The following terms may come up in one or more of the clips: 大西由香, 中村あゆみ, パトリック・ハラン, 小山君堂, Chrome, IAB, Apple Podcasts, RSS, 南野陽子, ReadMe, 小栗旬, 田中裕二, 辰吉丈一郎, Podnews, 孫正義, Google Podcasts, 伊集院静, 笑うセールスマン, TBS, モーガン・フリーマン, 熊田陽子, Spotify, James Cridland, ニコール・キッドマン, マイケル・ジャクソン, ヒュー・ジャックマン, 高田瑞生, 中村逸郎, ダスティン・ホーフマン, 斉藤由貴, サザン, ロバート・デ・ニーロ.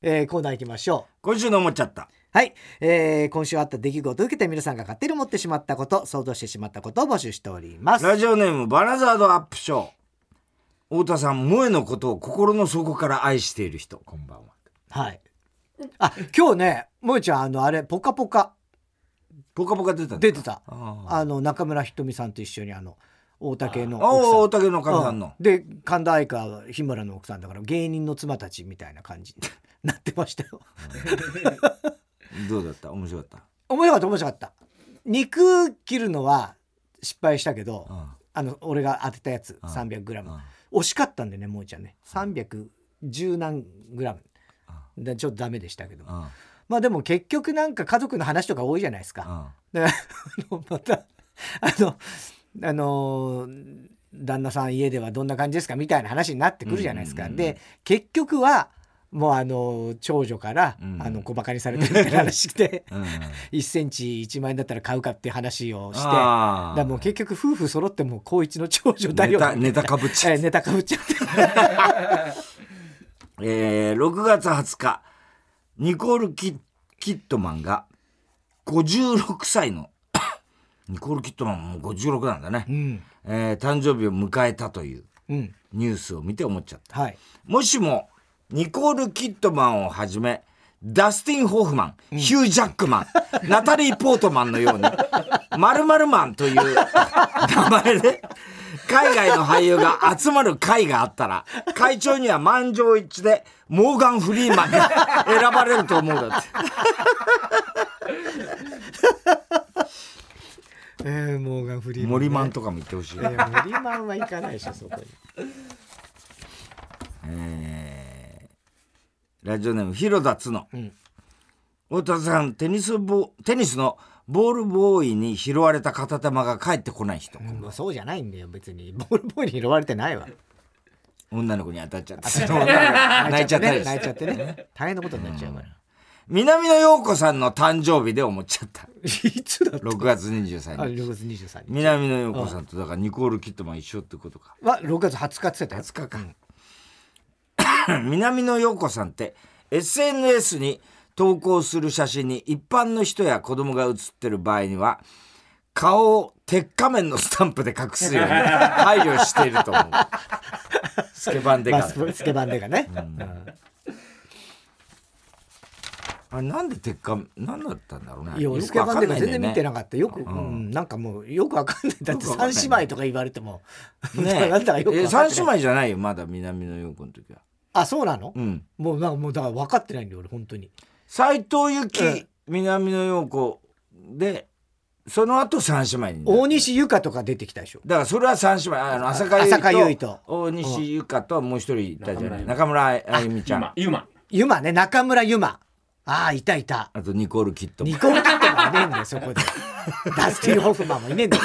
コーナー行きましょう。今週の思っちゃった。はい、今週あった出来事を受けて皆さんが勝手に思ってしまったこと、想像してしまったことを募集しております。ラジオネームバラザードアップショー。太田さん、萌のことを心の底から愛している人、こんばんは。はい、あ、今日ね、萌ちゃん、あれポカポカポカポカ出たんですか？出てた。中村ひとみさんと一緒に大竹の奥さん、大竹の神さんの、で神田愛花、日村の奥さんだから芸人の妻たちみたいな感じになってましたよ。どうだった？面白かった？面白かった。肉切るのは失敗したけど、俺が当てたやつ 300g、惜しかったんでね、萌ちゃんね、310何グラムでちょっとダメでしたけど、まあでも結局なんか家族の話とか多いじゃないですか。だからまた旦那さん家ではどんな感じですかみたいな話になってくるじゃないですか、で結局はもう長女から小バカにされてるって話して1センチ1万円だったら買うかって話をして、だもう結局夫婦揃ってもう高一の長女だよ、ネタかぶっちゃって6月20日ニコール・キットマンが56歳のニコール・キットマンも56なんだね、誕生日を迎えたというニュースを見て思っちゃった、もしもニコール・キッドマンをはじめダスティン・ホーフマン、ヒュー・ジャックマン、ナタリー・ポートマンのように〇〇マンという名前で海外の俳優が集まる会があったら、会長には満場一致でモーガン・フリーマンが選ばれると思うんだって。モーガン・フリーマン、ね、森マンとかも言ってほしい。森マンは行かないでしょ、そこに。ラジオネーム広田つの、太田さん、テニスのボールボーイに拾われた片玉が返ってこない人、もうそうじゃないんだよ、別にボールボーイに拾われてないわ。女の子に当たっちゃって泣いちゃったりしてね、大変なことになっちゃうから、南野陽子さんの誕生日で思っちゃった。いつだった？ 6 月23日。6月23日。南野陽子さんとだからニコール・キッドマン一緒ってことか。6月20日って言った。20日か。南野陽子さんって SNS に投稿する写真に一般の人や子供が写ってる場合には顔を鉄仮面のスタンプで隠すように配慮していると思う。スケバンデカ、スケバンデカね、あれなんで鉄仮面なんだったんだろうね。よくわかんないんだよね。全然見てなかったよく、なんかもうよくわかんない。だって三姉妹とか言われてもね、なんだかよくわかんない。三姉妹じゃないよ、まだ南野陽子の時は。あ、そうなの？もうなんかもうだから分かってないんだよ俺本当に。斉藤由貴、南野陽子でその後三姉妹に大西由香とか出てきたでしょ。だからそれは三姉妹、浅香唯と大西由香ともう一人いたじゃない、中村あゆみちゃん、ゆまね、中村ゆま、ああいた。あとニコール・キッドマン。ニコール・キッドマンいねえんだよそこで。ダスティン・ホフマンもいねえんだよ。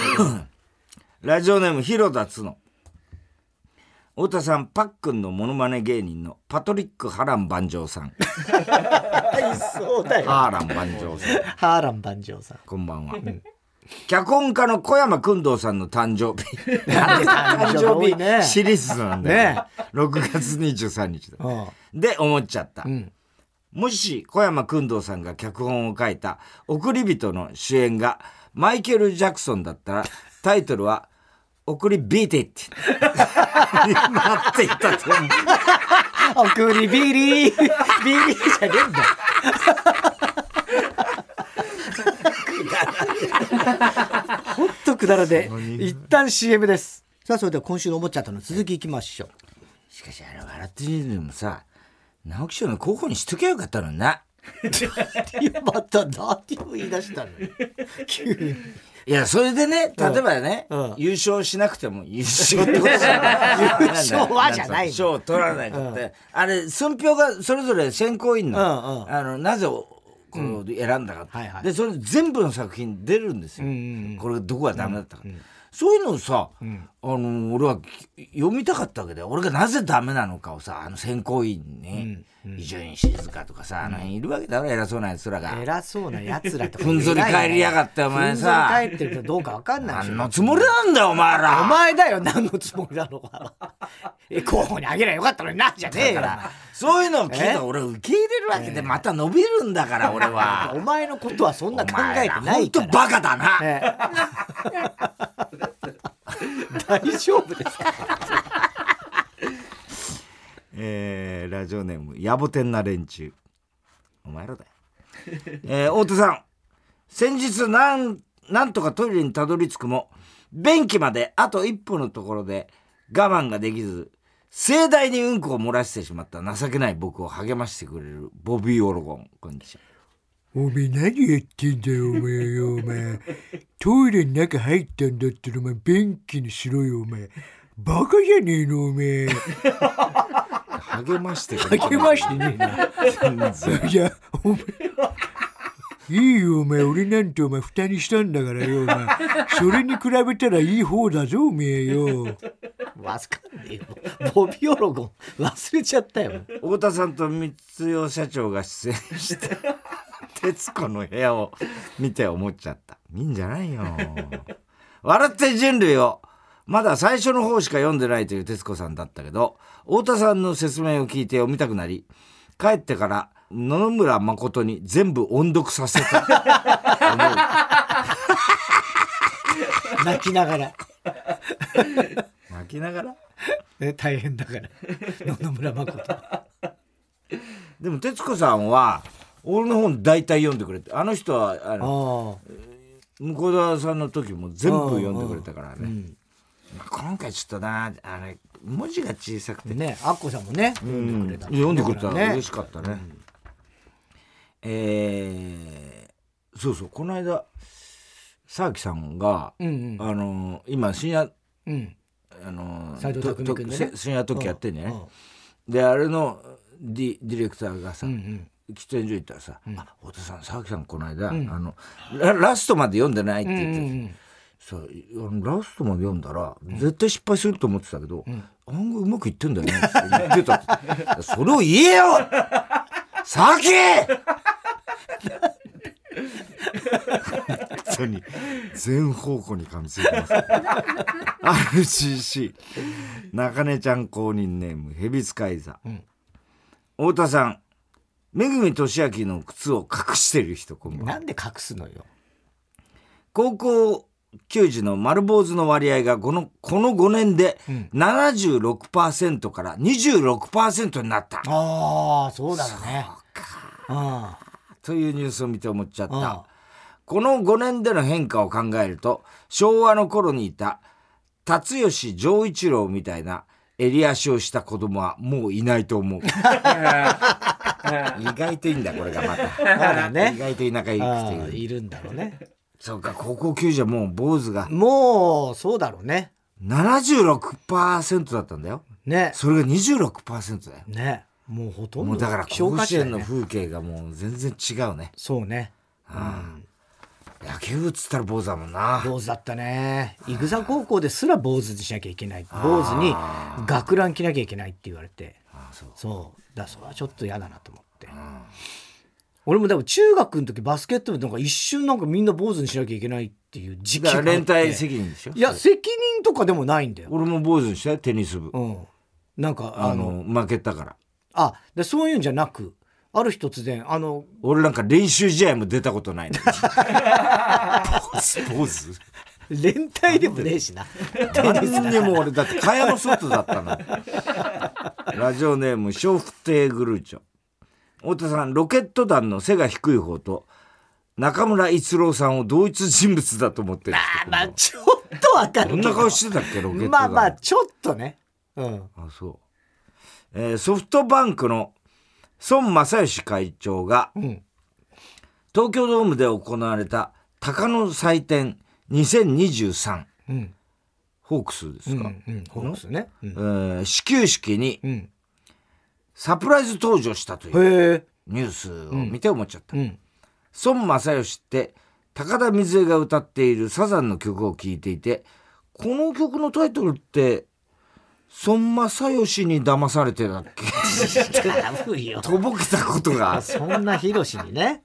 ラジオネーム広田つの、太田さん、パックンのモノマネ芸人のパトリック・ハラン万丈さん。いそうだよ。ハーラン万丈さん。ハーラン万丈さん。こんばんは。脚本家の小山君堂さんの誕生日。誕生日ね。シリーズなんだよね。6月23日だ。で思っちゃった。もし小山君堂さんが脚本を書いた送り人の主演がマイケル・ジャクソンだったら、タイトルは送りビーティってになっていたと思う。送りビリービリーじゃねえんだ。ほんとくだらで、一旦 CM です。さあ、それでは今週の思っちゃったの続きいきましょう。しかし笑ってみるのもさ、直木賞の候補にしときゃよかったのにな。また何を言い出したのよ急に。いや、それでね、例えばね、優勝しなくても優勝ってことじゃない。優勝はじゃない。賞を取らないとって、あれ寸評がそれぞれ選考委員のなぜこの選んだか、でそれ全部の作品出るんですよ。これどこがダメだったか。そういうのをさ、俺は読みたかったわけで、俺がなぜダメなのかをさ、あの選考委員ね、伊集院静香とかさ、あの辺いるわけだろ、偉そうなやつらが。偉そうなやつらとかふんぞり返りやがってお前さ、ふんぞり返ってるとどうか分かんないし、何のつもりなんだよお前ら。お前だよ何のつもりなのか候補にあげりゃよかったのにな、じゃねえからそういうのを聞いた俺受け入れるわけで、また伸びるんだから俺はお前のことはそんな考えてないから。ほんとバカだな、大丈夫ですかラジオネーム野暮天な連中、お前らだよ大手さん、先日なんとかトイレにたどり着くも便器まであと一歩のところで我慢ができず盛大にうんこを漏らしてしまった情けない僕を励ましてくれるボビーオロゴン、こんにちは。おめえ何やってんだよお前よ、お前トイレの中入ったんだったらお前便器にしろよ、お前バカじゃねえのお前励ましてくれ、励ましてねえなじゃあお前いいよお前、俺なんてお前蓋にしたんだからよお前、それに比べたらいい方だぞおめえよ。忘かんねえよボビオロゴン、忘れちゃったよ。太田さんと光代社長が出演して徹子の部屋を見て思っちゃった。いいんじゃないよ笑って人類をまだ最初の方しか読んでないという徹子さんだったけど、太田さんの説明を聞いて読みたくなり、帰ってから野々村誠に全部音読させた泣きながら泣きながら、ね、大変だから野々村誠でも徹子さんは俺の本大体読んでくれて、あの人は向田さんの時も全部読んでくれたからね、まあ、今回ちょっとなあれ文字が小さくてね、アッコさんもね読んでくれた、読んでくれたら嬉しかったね、そうそう、この間沢木さんが、今深夜、斎藤匠君のね深夜時やってんじゃね、であれのディレクターがさ、喫煙所行ったらさ、太田さん沢木さんこの間、ラストまで読んでないって言って、ラストまで読んだら絶対失敗すると思ってたけど、案外うまくいってんだよねって言ってたってそれを言えよ沢木本当に全方向に噛みついてますRCC 中根ちゃん公認ネームヘビ使い座、太田さん、めぐみとしあきの靴を隠してる人、こんばんは。なんで隠すのよ。高校球児の丸坊主の割合がこの5年で 76% から 26% になった。ああ、そうだね。そうか。というニュースを見て思っちゃった。この5年での変化を考えると、昭和の頃にいた辰吉丈一郎みたいな襟足をした子供はもういないと思う。意外といいんだこれがまた、ね、意外と田舎行くているんだろうね。そうか、高校球児はもう坊主がもうそうだろうね 76% だったんだよね。それが 26% だよね。もうほとんどもうだから甲子園の風景がもう全然違うね。そうね、野球部っつったら坊主だもんな。坊主だったね。イグザ高校ですら坊主にしなきゃいけない、坊主に学ラン着なきゃいけないって言われて、そうだ、それはちょっと嫌だなと思って、俺もでも中学の時バスケット部なんか一瞬なんかみんな坊主にしなきゃいけないっていう時期があって、連帯責任でしょ。いや責任とかでもないんだよ。俺も坊主にしたよテニス部、なんか負けたからでそういうんじゃなく、ある日突然俺なんか練習試合も出たことないの坊主連帯でもねえしな。何にも俺だって蚊帳の外だったのラジオネーム笑福亭グルーチョ、太田さん、ロケット団の背が低い方と中村逸郎さんを同一人物だと思ってる。まあちょっとわかるけど。どんな顔してたっけロケット団。まあまあちょっとね。あ、そう。ソフトバンクの孫正義会長が、東京ドームで行われた鷹の祭典2023、ホークスですか、ホークスね、始球式にサプライズ登場したというニュースを見て思っちゃった、孫正義って高田瑞生が歌っているサザンの曲を聴いていて、この曲のタイトルって孫正義に騙されてだっけとぼけたことがそんなヒロシにね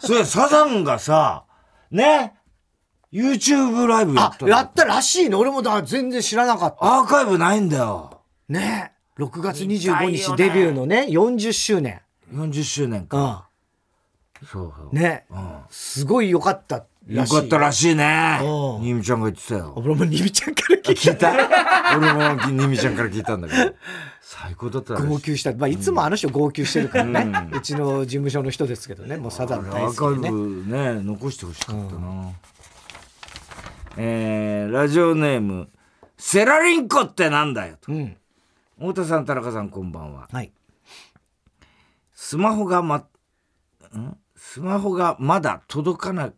それサザンがさね YouTube ライブやったらしいの。俺もだ全然知らなかった。アーカイブないんだよね。6月25日デビューのね40周年40周年か、うん、そうね、うん、すごい良かったよかったらしいね。にみちゃんが言ってたよ。俺もにみちゃんから聞いた俺もにみちゃんから聞いたんだけど最高だったらしい。号泣した、まあ、いつもあの人号泣してるからね、うん、うちの事務所の人ですけどね、もうサザン大好きでねアーカイブね残してほしかったな、うん、ラジオネームセラリンコってなんだよと、うん、太田さん田中さんこんばんは、はい、スマホがまだ届かなく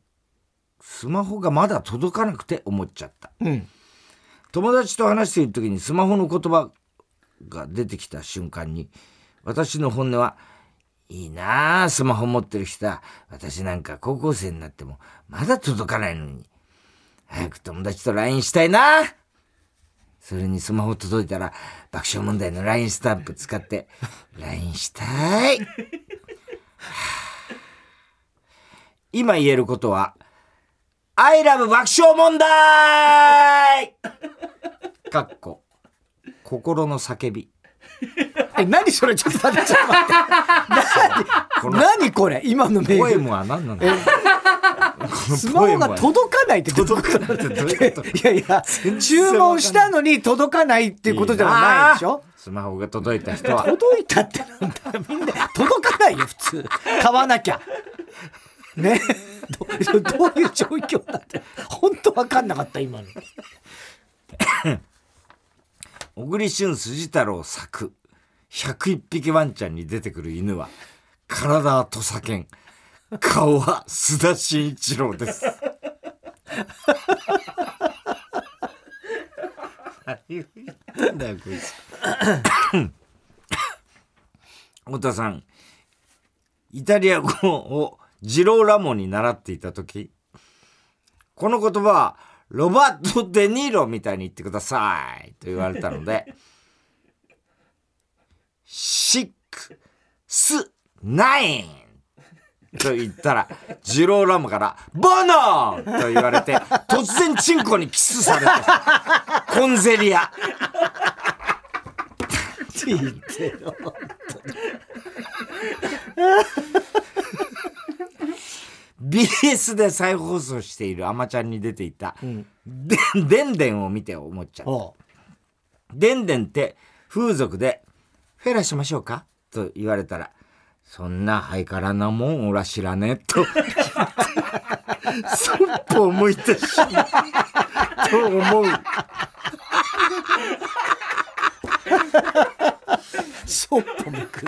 て思っちゃった、うん、友達と話している時にスマホの言葉が出てきた瞬間に私の本音は、いいなあスマホ持ってる人は、私なんか高校生になってもまだ届かないのに早く友達と LINE したいな。それにスマホ届いたら爆笑問題の LINE スタンプ使って LINE したい今言えることはアイラブ爆笑問題かっこ心の叫び。何それちょっと待って何これ今のメールポエムは何なんだスマホが届かないって届かないってどういうこといやいや注文したのに届かないっていうことではないでしょ。スマホが届いた人は届いたってなんだみんな届かないよ普通買わなきゃねどういう状況だって本当分かんなかった今の小栗旬筋太郎作101匹ワンちゃんに出てくる犬は体は土佐犬顔は須田慎一郎です何言んだよこいつ太田さんイタリア語をジローラモに習っていた時この言葉はロバート・デ・ニーロみたいに言ってくださいと言われたのでシックスナインと言ったらジローラモからボノーと言われて突然チンコにキスされたコンゼリア聞いてよBS で再放送しているあまちゃんに出ていた、うん、でんでんを見て思っちゃった。でんでんって風俗でフェラしましょうかと言われたらそんなハイカラなもんおら知らねとそっぽを向いてしまうと思うそっぽ向く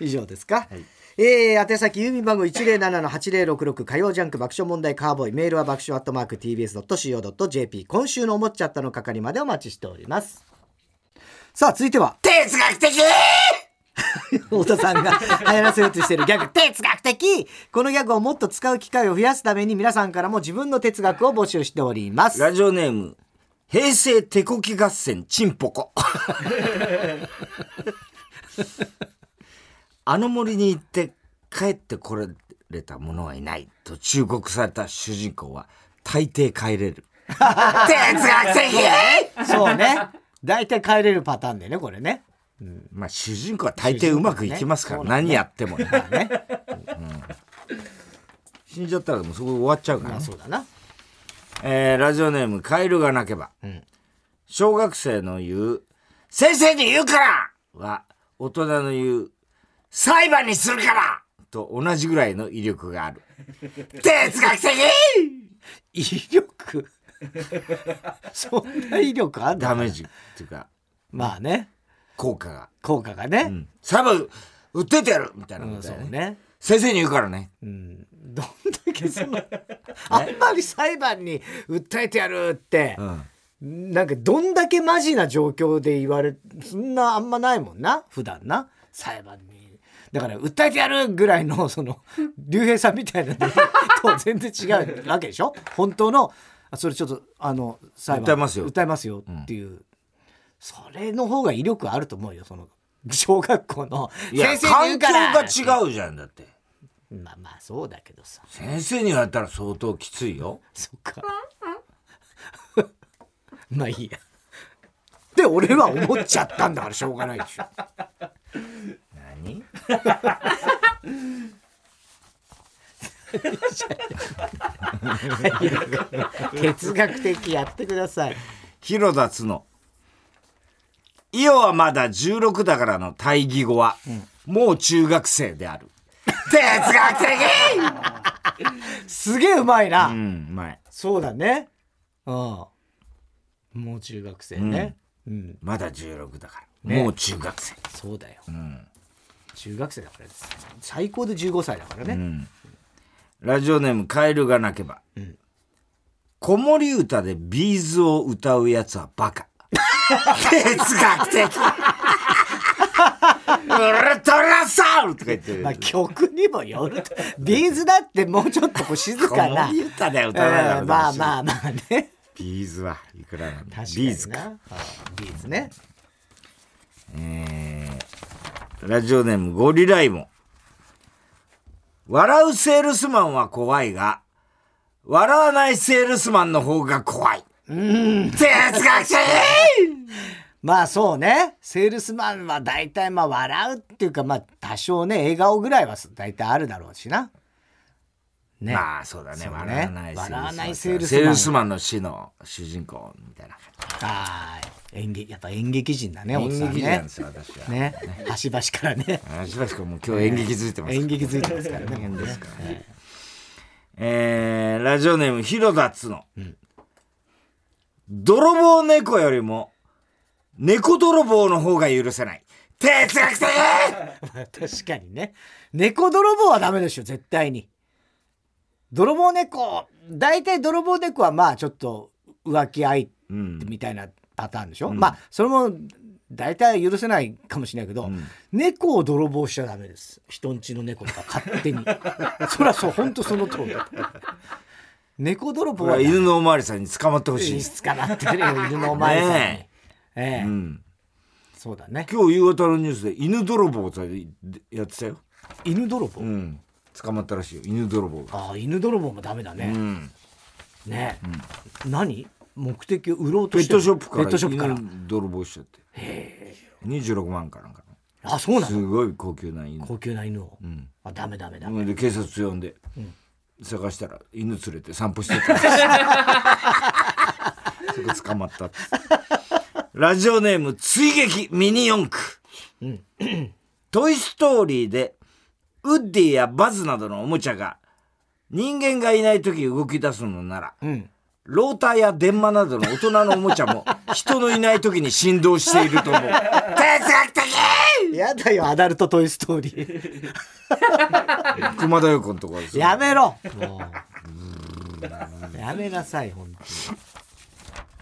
以上ですか、はい。宛先郵便番号 107-8066 火曜ジャンク爆笑問題カーボーイ。メールは爆笑@tbs.co.jp 今週の思っちゃったの係までお待ちしております。さあ続いては哲学的太田さんが流行らせようとしているギャグ哲学的。このギャグをもっと使う機会を増やすために皆さんからも自分の哲学を募集しております。ラジオネーム平成手こき合戦チンポコあの森に行って帰ってこられた者はいないと忠告された主人公は大抵帰れる哲学的そうね大体帰れるパターンでねこれね、うん、まあ主人公は大抵うまくいきますから、ね、何やってもね死んじゃったらもうそこで終わっちゃうから、ね、まあそうだな。ラジオネームカエルが鳴けば、うん、小学生の言う先生に言うからは大人の言う裁判にするからと同じぐらいの威力がある哲学的威力そんな威力あるんだ、ね、ダメージっていうかまあね効果がね、うん、裁判売っててやるみたいなことだよね、うん、そうね先生に言うからね、うん、どんだけそのあんまり裁判に訴えてやるって、うん、なんかどんだけマジな状況で言われそんなあんまないもんな普段な裁判にだから、ね、訴えてやるぐらいのその竜兵さんみたいなのと全然違うわけでしょ本当のそれちょっと裁判訴えますよっていう、うん、それの方が威力あると思うよ。その小学校の先生に言うから、環境が違うじゃん。だってまあまあそうだけどさ、先生に言われたら相当きついよ。そっかまあいいやって俺は思っちゃったんだからしょうがないでしょ何哲学的やってください。広田つの、イオはまだ16だからの対義語は、うん、もう中学生である哲学的すげえうまいな、うん、うまい。そうだね、うん、もう中学生ね、うんうん、まだ16だから、ね、もう中学生。そうだよ、うん、中学生だからです最高で15歳だからね、うん、ラジオネームカエルが鳴けば、うん、子守歌でビーズを歌うやつはバカ哲学的ウルトラサウンドとか言ってる、まあ、曲にもよると。ビーズだってもうちょっと静かな子守歌だよ歌わないだろう。まあまあまあね、ビーズはいくらなんだ。ビーズか、ビーズね。ラジオネームゴリライモ、笑うセールスマンは怖いが笑わないセールスマンの方が怖い。哲学者まあそうね、セールスマンは大体まあ笑うっていうか、まあ多少ね笑顔ぐらいは大体あるだろうしな、ね、まあそうだ ね、笑わないセールスマン、セールスマンの死の主人公みたいな。あやっぱ演劇人だね、演劇人なんですよ、ね、私はね端々からね、端々からもう今日演劇づいてます、演劇づいてますからねですからねラジオネーム広田つの、うん、泥棒猫よりも猫泥棒の方が許せない哲学的確かにね、猫泥棒はダメでしょ絶対に。泥棒猫、大体泥棒猫はまあちょっと浮気相手みたいなパターンでしょ、うん、まあそれも大体許せないかもしれないけど、うん、猫を泥棒しちゃダメです。人んちの猫とか勝手にそりゃそう、本当その通りだ猫泥棒は犬のおまわりさんに捕まってほしい。捕まってるよ犬のおまわりさんに、ねえええ、うん、そうだね。今日夕方のニュースで犬泥棒ってやってたよ。犬泥棒、うん、捕まったらしいよ犬泥棒が。あ、犬泥棒もダメだね、うん、ね、うん、何目的を売ろうとしてペットショップから、ペットショップから犬泥棒しちゃって、へえ26万かなんか。あ、そうなの。すごい高級な犬、高級な犬を、うん、あ、ダメダメダメで警察呼んで、うん、探したら犬連れて散歩してたそこ捕まったっラジオネーム追撃ミニ四駆、うん、トイストーリーでウッディやバズなどのおもちゃが人間がいない時動き出すのなら、うん、ローターや電マなどの大人のおもちゃも人のいない時に振動していると思う哲学的。やだよアダルトトイストーリー熊田陽子のところですよ。やめろもうやめなさい本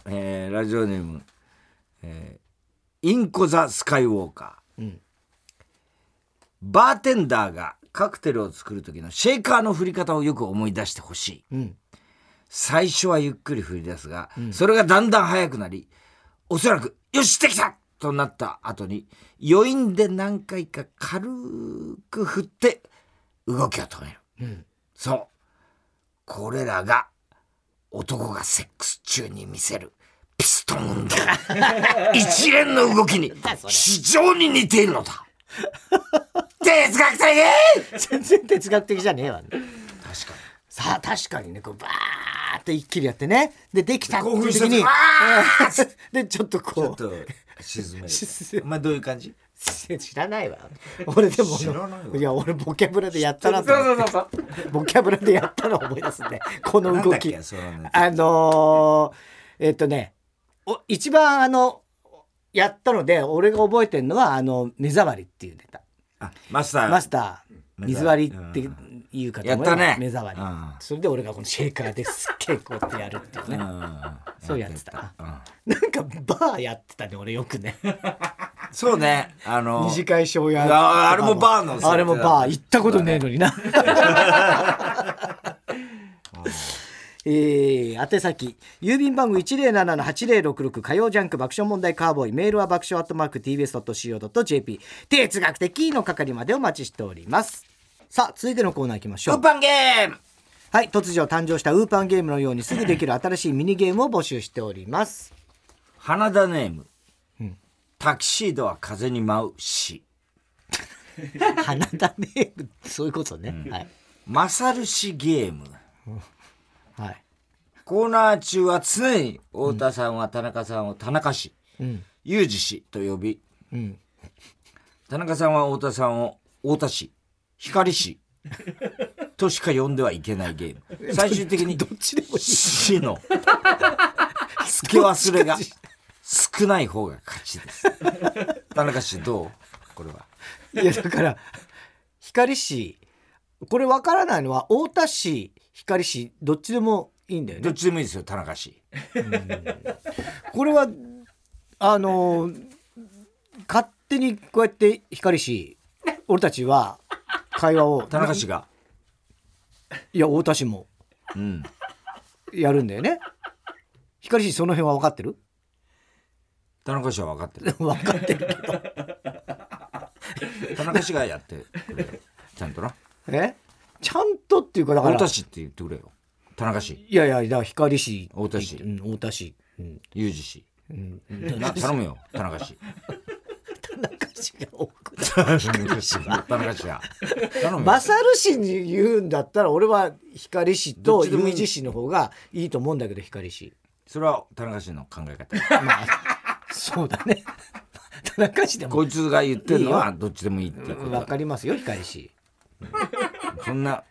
当に、ラジオネーム、インコザスカイウォーカー、うん、バーテンダーがカクテルを作る時のシェイカーの振り方をよく思い出してほしい、うん、最初はゆっくり振り出すが、うん、それがだんだん速くなり、おそらくよしできたとなった後に余韻で何回か軽く振って動きを止める、うん、そうこれらが男がセックス中に見せるピストン運動一連の動きに非常に似ているのだ哲学的全然哲学的じゃねえわ、ね、確かにさあ確かにね、こうバーって一気にやってね、でできたっていう時にでちょっとこう沈める。まあどういう感じ？知らないわ。俺でも知らないわ。いや俺ボキャブラでやったなと思って。そうボキャブラでやったの思い出すね。この動き。一番やったので俺が覚えてるのは目障りっていうネタ。あ、マスター。マスター水割りって言うかと思えば目障り、ね、うん、それで俺がこのシェイカーです結構ってやるっていうね、うん、そうやってた、うん、なんかバーやってたね俺よくねそうね、二次会ショーやあれもバーのあれもバー行ったことねえのにな、ね、宛先郵便番号 107-8066 火曜ジャンク爆笑問題カーボーイ、メールは爆笑@tbs.co.jp 哲学的の係までお待ちしております。さあ続いてのコーナーいきましょう。ウーパンゲーム、はい、突如誕生したウーパンゲームのようにすぐできる新しいミニゲームを募集しております。花田ネーム、うん、タキシードは風に舞うし花田ネームそういうことね、うん、はい、勝るしゲーム、はい、コーナー中は常に太田さんは田中さんを田中氏、うん、裕二氏と呼び、うん、田中さんは太田さんを太田氏、光氏としか呼んではいけないゲーム。最終的にどっちでもいい氏の付け忘れが少ない方が勝ちです田中氏どうこれは。いやだから光氏これ分からないのは太田氏光氏どっちでもいいんだよね。どっちでもいいですよ田中氏、うん、これは勝手にこうやって光氏俺たちは会話を田中氏がいや太田氏も、うん、やるんだよね。光氏その辺は分かってる？田中氏は分かってる分かってるけど田中氏がやってくれるちゃんとな、えちゃんとっていうかだから太田氏って言ってくれよ田中氏。いやいやだから光氏太田氏、うん、太田氏、うん、裕二氏、うん、頼むよ田中氏田中氏が多くない光氏は田中氏は勝る氏に言うんだったら俺は光氏と裕二氏の方がいいと思うんだけど光氏それは田中氏の考え方まあそうだね田中氏でもこいつが言ってるのはどっちでもいいっていうことわかりますよ光氏そんな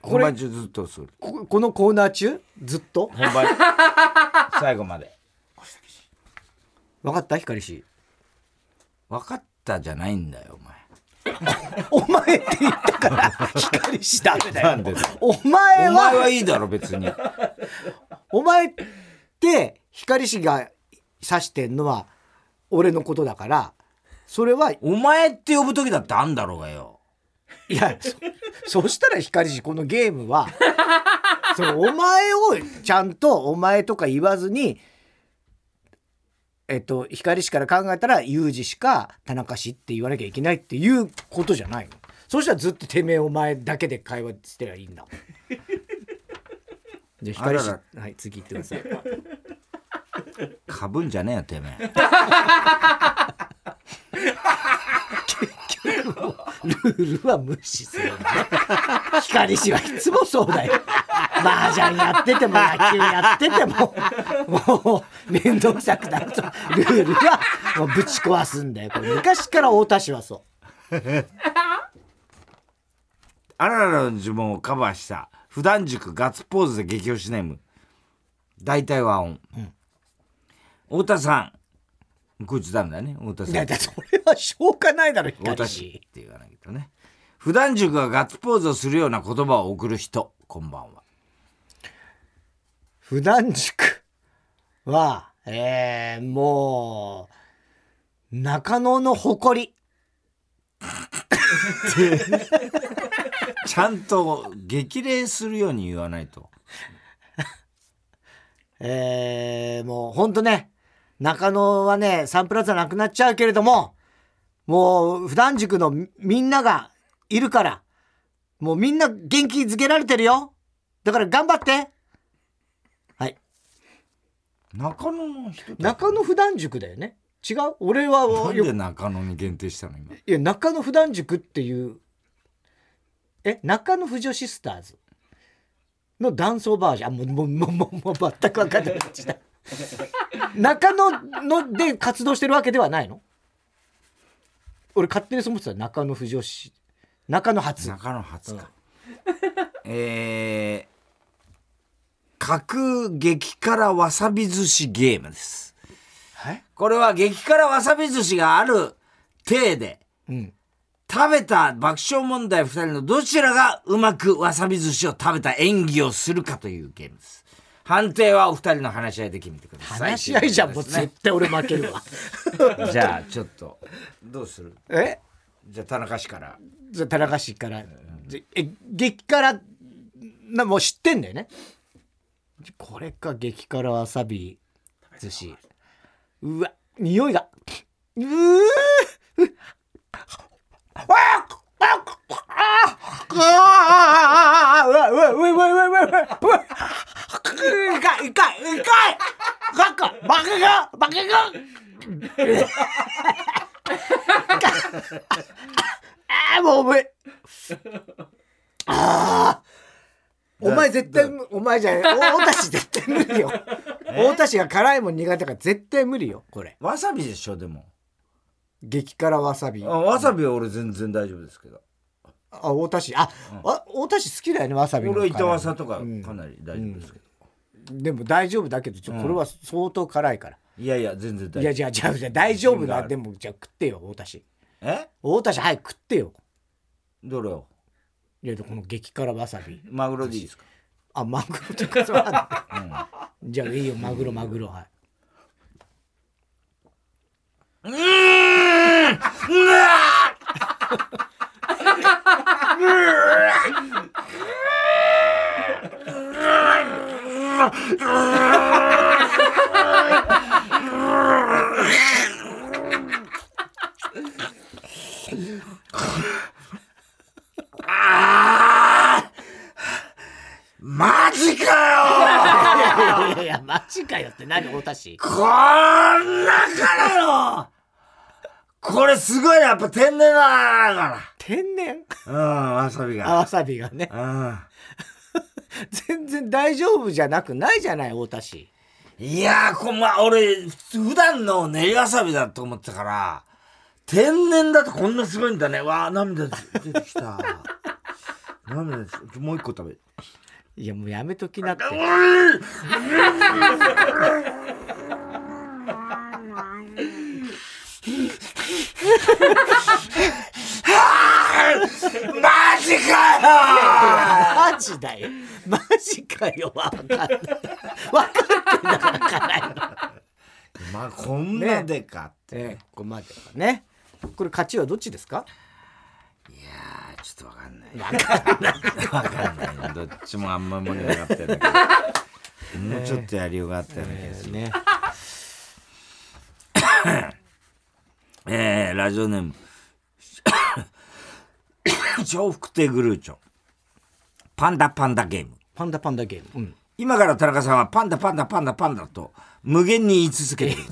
本番中ずっとする このコーナー中ずっと本番最後まで分かった光氏分かったじゃないんだよお前お前って言ったから光氏ダメだよお前はいいだろ別にお前って光氏が指してんのは俺のことだからそれはお前って呼ぶ時だってあんだろうがよ。いや そしたら光氏このゲームはそのお前をちゃんとお前とか言わずに光氏から考えたら裕二氏か田中氏って言わなきゃいけないっていうことじゃないの。そうしたらずっとてめえお前だけで会話してりゃいいんだじゃあ光氏はい次行ってくださいかぶんじゃねえよてめえルールは無視する光氏はいつもそうだよ麻雀やってても野球やっててももう面倒くさくなるとルールはもうぶち壊すんだよ。これ昔から太田氏はそうあららの呪文をカバーした普段塾ガッツポーズで激推しネーム大体和音、うん、太田さんこいつダメだね太田さん。いやだそれはしょうがないだろ太田氏って言わないけどね。普段塾がガッツポーズをするような言葉を送る人こんばんは。普段塾はもう中野の誇りちゃんと激励するように言わないともうほんとね中野はねサンプラザなくなっちゃうけれどももう普段塾のみんながいるからもうみんな元気づけられてるよだから頑張ってはい中野の人中野普段塾だよね違う俺はなんで中野に限定したの今。いや中野普段塾っていう中野婦女シスターズの男装バージョンもう全く分かんない中野ので活動してるわけではないの？俺勝手にそう思ってた中野婦女子中野初か、うん、各激辛わさび寿司ゲームです。これは激辛わさび寿司がある体で、うん、食べた爆笑問題2人のどちらがうまくわさび寿司を食べた演技をするかというゲームです。判定はお二人の話し合いで決めてください。話し合いじゃん、もう絶対俺負けるわじゃあちょっとどうする？じゃあ田中氏から。田中氏から、激辛なもう知ってんだよね。これか、激辛わさび寿司。うわ、匂いがうーお前絶対お前じゃない、大田市絶対無理よ。大田市が辛いもん苦手から絶対無理よ。これわさびでしょ。でも激辛わさび、わさびは俺全然大丈夫ですけど。あ、大田市、大田市好きだよね、わさびの。俺は板わさとかかなり大丈夫ですけど、でも大丈夫だけど、これは相当辛いから、いやいや全然大丈夫。いやじゃあ大丈夫だ。でもじゃあ食ってよ、大田市。大田市早く食ってよ。どれを？いや、この激辛わさび。マグロでいいですか？あ、マグロとかそうなの、じゃあいいよ、マグロマグロ。はい。マジかよ。いやマジかよって何、太田氏。こんなからよ。これすごい、やっぱ天然だから。天然？うん、わさびが。わさびがね。うん。全然大丈夫じゃなくないじゃない、太田氏。いやー、俺普段の練りわさびだと思ってたから、天然だとこんなすごいんだね。わあ、涙出てきた。涙出てきた。もう一個食べる。いや、もうやめときなって。マジかよ。マジだよ。マジかよ。分かってんだから辛いの。まあこんなでかって、こんなでかね。これ勝ちはどっちですか？いやー、ちょっと分かんない。分かんない。どっちもあんま盛り上がってるんだけど、もうちょっとやりようがあったよね。ラジオネーム笑福亭グルーチョ。パンダパンダゲーム、今から田中さんはパンダと無限に言い続けている。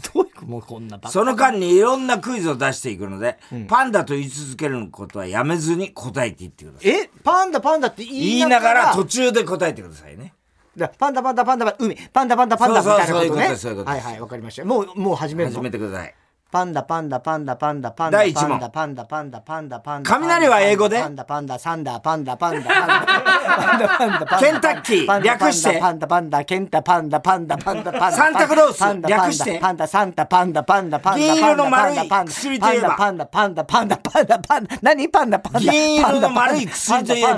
その間にいろんなクイズを出していくので、パンダと言い続けることはやめずに答えていってください。パンダって言いながら途中で答えてくださいね。パンダ海みたいなことね。そういうことです。はい、わかりました。もう始めてください。パンダ第1問。雷は英語でパンダケンタッキー略してパンダサンタクロース略してパンダ銀色の丸い薬といえば銀色の丸い薬といえば銀色銀色の丸い薬といえば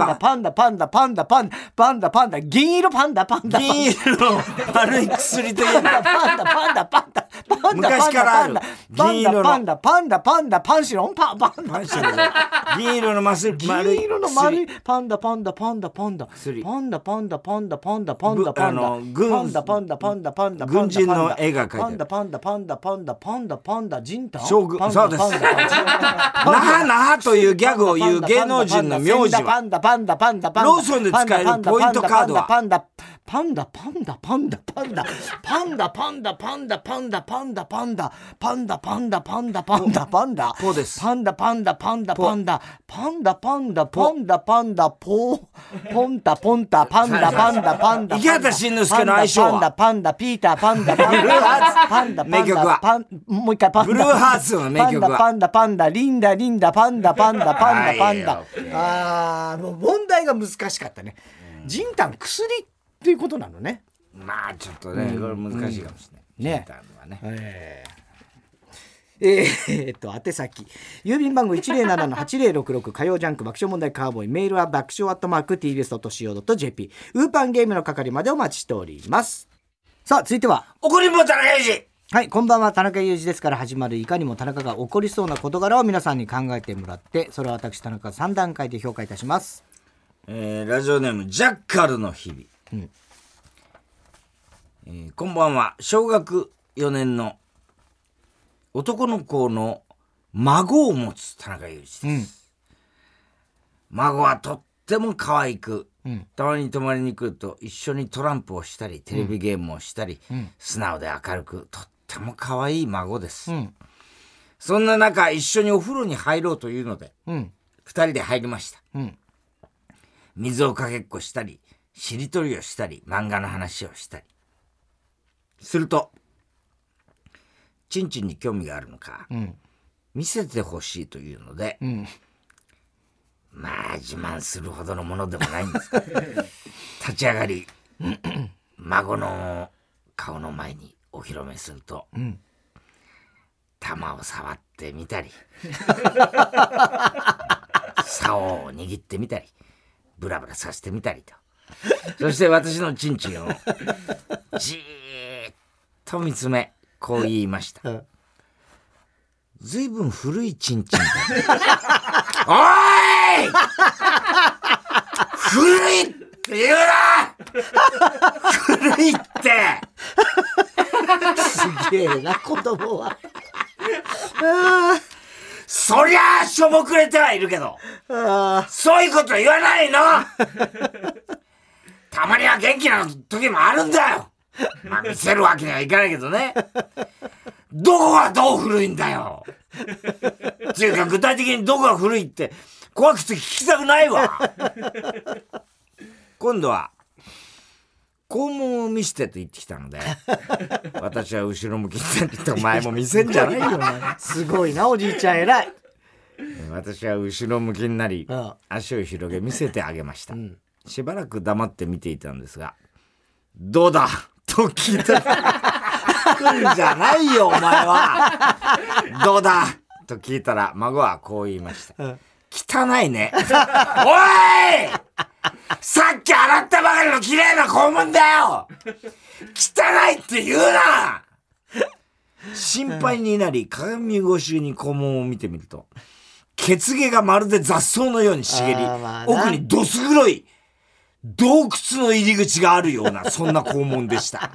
昔からあるパンシロン銀色のマス銀色の丸いパンダ軍人の絵が描いてある。パンダ人タン将軍。そうです。那覇というギャグを言う芸能人の名字は。ローソンで使えるポイントカードはパンダ。池畑慎之介の愛称はブルーハーツの名曲はパンダ。もう問題が難しかったね。ジンタン薬っていうことなのね。まあちょっとね、これ難しいかもしれない。ね。宛先郵便番号 107-8066 火曜ジャンク爆笑問題カーボーイ、メールは爆笑@tbs.co.jp ウーパンゲームの係までお待ちしております。さあ続いては怒りんぼ田中裕二。はい、こんばんは、田中裕二ですから始まるいかにも田中が怒りそうな事柄を皆さんに考えてもらって、それを私田中3段階で評価いたします。ラジオネームジャッカルの日々、こんばんは、小学4年の男の子の孫を持つ田中裕二です、孫はとっても可愛く、たまに泊まりに来ると一緒にトランプをしたりテレビゲームをしたり、素直で明るくとっても可愛い孫です、そんな中一緒にお風呂に入ろうというので、2人で入りました、水をかけっこしたりしりとりをしたり漫画の話をしたりすると、チンチンに興味があるのか、見せてほしいというので、まあ自慢するほどのものでもないんですが立ち上がり孫の顔の前にお披露目すると、玉を触ってみたり竿を握ってみたりブラブラさせてみたりと、そして私のチンチンをじーっと見つめ、こう言いました、ずいぶん古いチンチンだおーい古いって言うな古いってすげえな子供はそりゃあしょぼくれてはいるけど、そういうこと言わないのたまには元気な時もあるんだよ。まあ見せるわけにはいかないけどね。どこがどう古いんだよっていうか、具体的にどこが古いって怖くて聞きたくないわ今度は肛門を見せてと言ってきたので、私は後ろ向きになりと、前も見せんじゃないよすごいなおじいちゃん偉い。私は後ろ向きになり、足を広げ見せてあげました、しばらく黙って見ていたんですが、どうだと聞いた来るんじゃないよお前はどうだと聞いたら、孫はこう言いました、汚いねおいさっき洗ったばかりの綺麗な肛門だよ汚いって言うな心配になり、鏡越しに肛門を見てみると、血毛がまるで雑草のように茂り、奥にどす黒い洞窟の入り口があるような、そんな肛門でした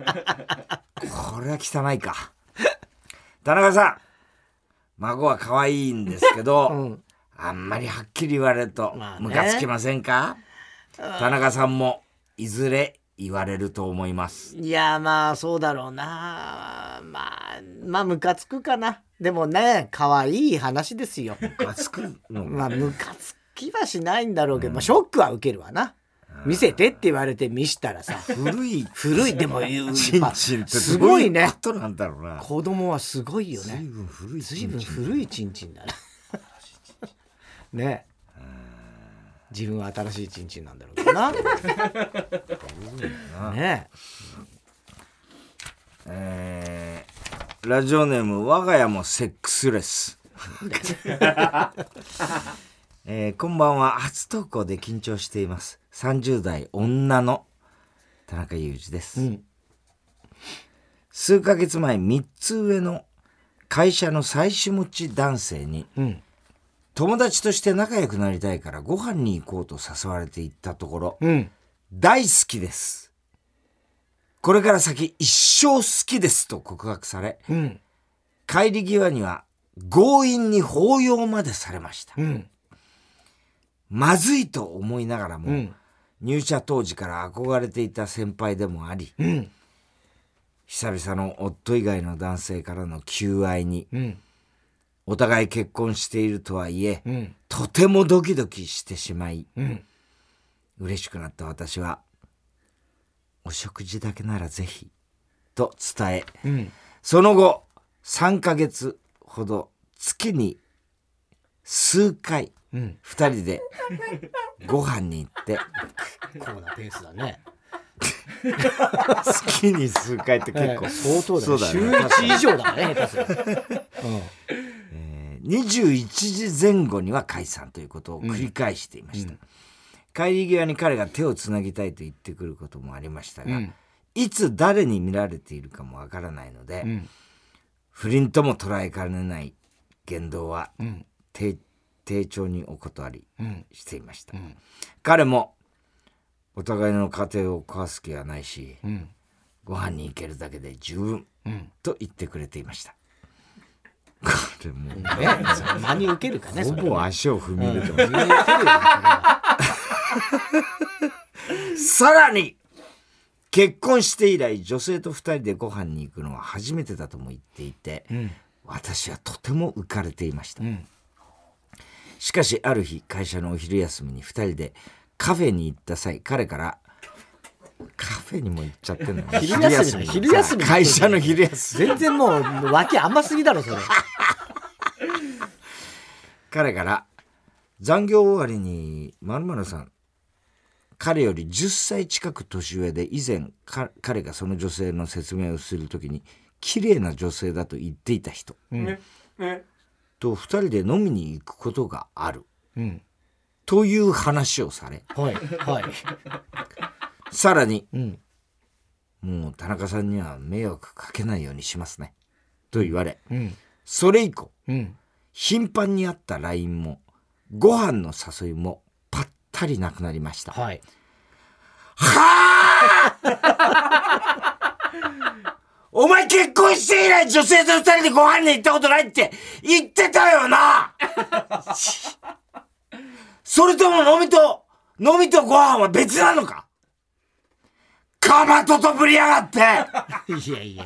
これは汚いか。田中さん、孫は可愛いんですけど、あんまりはっきり言われるとムカつきませんか、田中さんもいずれ言われると思います。いやまあそうだろうな、まあムカつくかな。でもね、可愛い話ですよ。ムカつくのまあムカつきはしないんだろうけど、ショックは受けるわな。見せてって言われて見したらさ、古いでも言うチンチンってすごいね。どういうことなんだろうな。子供はすごいよね。随分古いチンチンだなねえ、自分は新しいチンチンなんだろうけどなねえ、ラジオネーム我が家もセックスレスこんばんは、初投稿で緊張しています。30代女の田中裕二です、数ヶ月前、3つ上の会社の妻子持ち男性に、友達として仲良くなりたいからご飯に行こうと誘われて行ったところ、大好きです、これから先一生好きですと告白され、帰り際には強引に抱擁までされました、まずいと思いながらも、入社当時から憧れていた先輩でもあり、久々の夫以外の男性からの求愛に、お互い結婚しているとはいえ、とてもドキドキしてしまい、嬉しくなった私は、お食事だけならぜひと伝え、その後3ヶ月ほど月に数回、2人でご飯に行ってこうなペースだね月に数回って結構相当だね。週1以上だね下手する、21時前後には解散ということを繰り返していました、帰り際に彼が手をつなぎたいと言ってくることもありましたが、いつ誰に見られているかもわからないので、不倫とも捉えかねない言動は丁重にお断りしていました、彼もお互いの家庭を壊す気はないし、ご飯に行けるだけで十分、と言ってくれていました。これもうね、間に受けるかね、ほぼ足を踏み入れてます、さらに結婚して以来女性と2人でご飯に行くのは初めてだとも言っていて、私はとても浮かれていました、しかしある日会社のお昼休みに2人でカフェに行った際、彼からカフェにも行っちゃってんの昼休み会社の昼休み全然もう脇甘すぎだろそれ彼から残業終わりに〇〇さん、彼より10歳近く年上で以前彼がその女性の説明をするときに綺麗な女性だと言っていた人、と2人で飲みに行くことがある、という話をされ、さらに、もう田中さんには迷惑かけないようにしますねと言われ、それ以降、頻繁にあった LINE もご飯の誘いもぱったりなくなりました。お前結婚して以来女性と2人でご飯に行ったことないって言ってたよなそれとも飲みとご飯は別なのか、かまととぶりやがっていや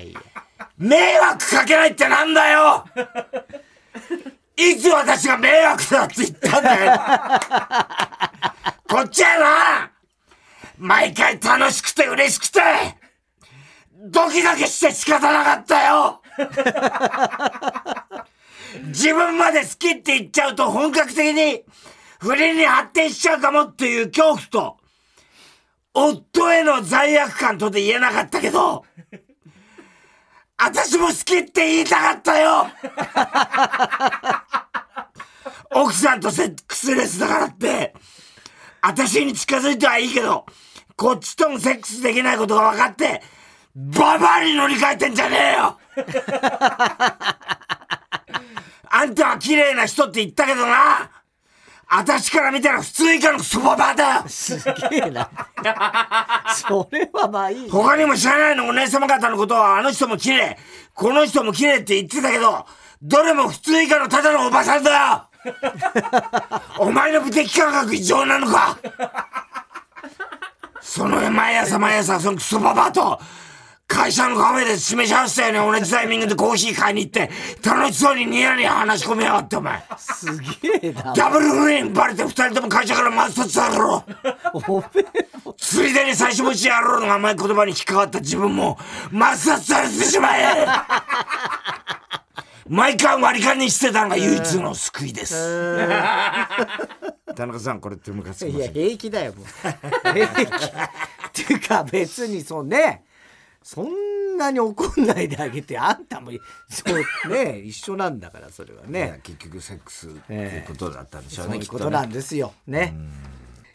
迷惑かけないってなんだよいつ私が迷惑だって言ったんだよこっちはな、毎回楽しくて嬉しくてドキドキして仕方なかったよ自分まで好きって言っちゃうと本格的に不倫に発展しちゃうかもっていう恐怖と夫への罪悪感とで言えなかったけど、私も好きって言いたかったよ奥さんとセックスレスだからって私に近づいてはいいけど、こっちともセックスできないことが分かってババアに乗り換えてんじゃねえよあんたは綺麗な人って言ったけどな、私から見たら普通以下のクソババアだよ。すげえなそれはまあいい。他にも知らないのお姉様方のことは、あの人も綺麗この人も綺麗って言ってたけど、どれも普通以下のただのおばさんだよお前の無敵感覚異常なのかその毎朝そのクソババアと会社のカフェで示し合わせたよね。同じタイミングでコーヒー買いに行って楽しそうにニヤニヤ話し込みやがってお前すげえな、ダブル不倫バレて二人とも会社から抹殺だろうついでに最初もしやろうの甘い言葉に引っかかった自分も抹殺されてしまえ毎回割り勘にしてたのが唯一の救いです田中さんこれってムカつきますね。いや平気だよもう平気っていうか別にそうね、そんなに怒んないであげて、あんたもそう、ね、一緒なんだからそれはね結局セックスっていうことだったんでしょうね、そういうことなんですよね。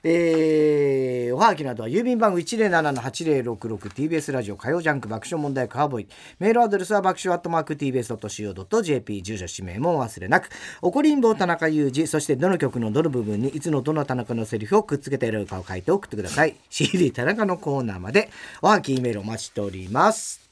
おはがきなどは郵便番号 107-8066 TBS ラジオ火曜ジャンク爆笑問題カーボーイ、メールアドレスは爆笑@tbs.co.jp、 住所氏名も忘れなく、おこりんぼう田中裕二、そしてどの曲のどの部分にいつのどの田中のセリフをくっつけているかを書いて送ってくださいCD 田中のコーナーまでおはがきメールお待ちしております。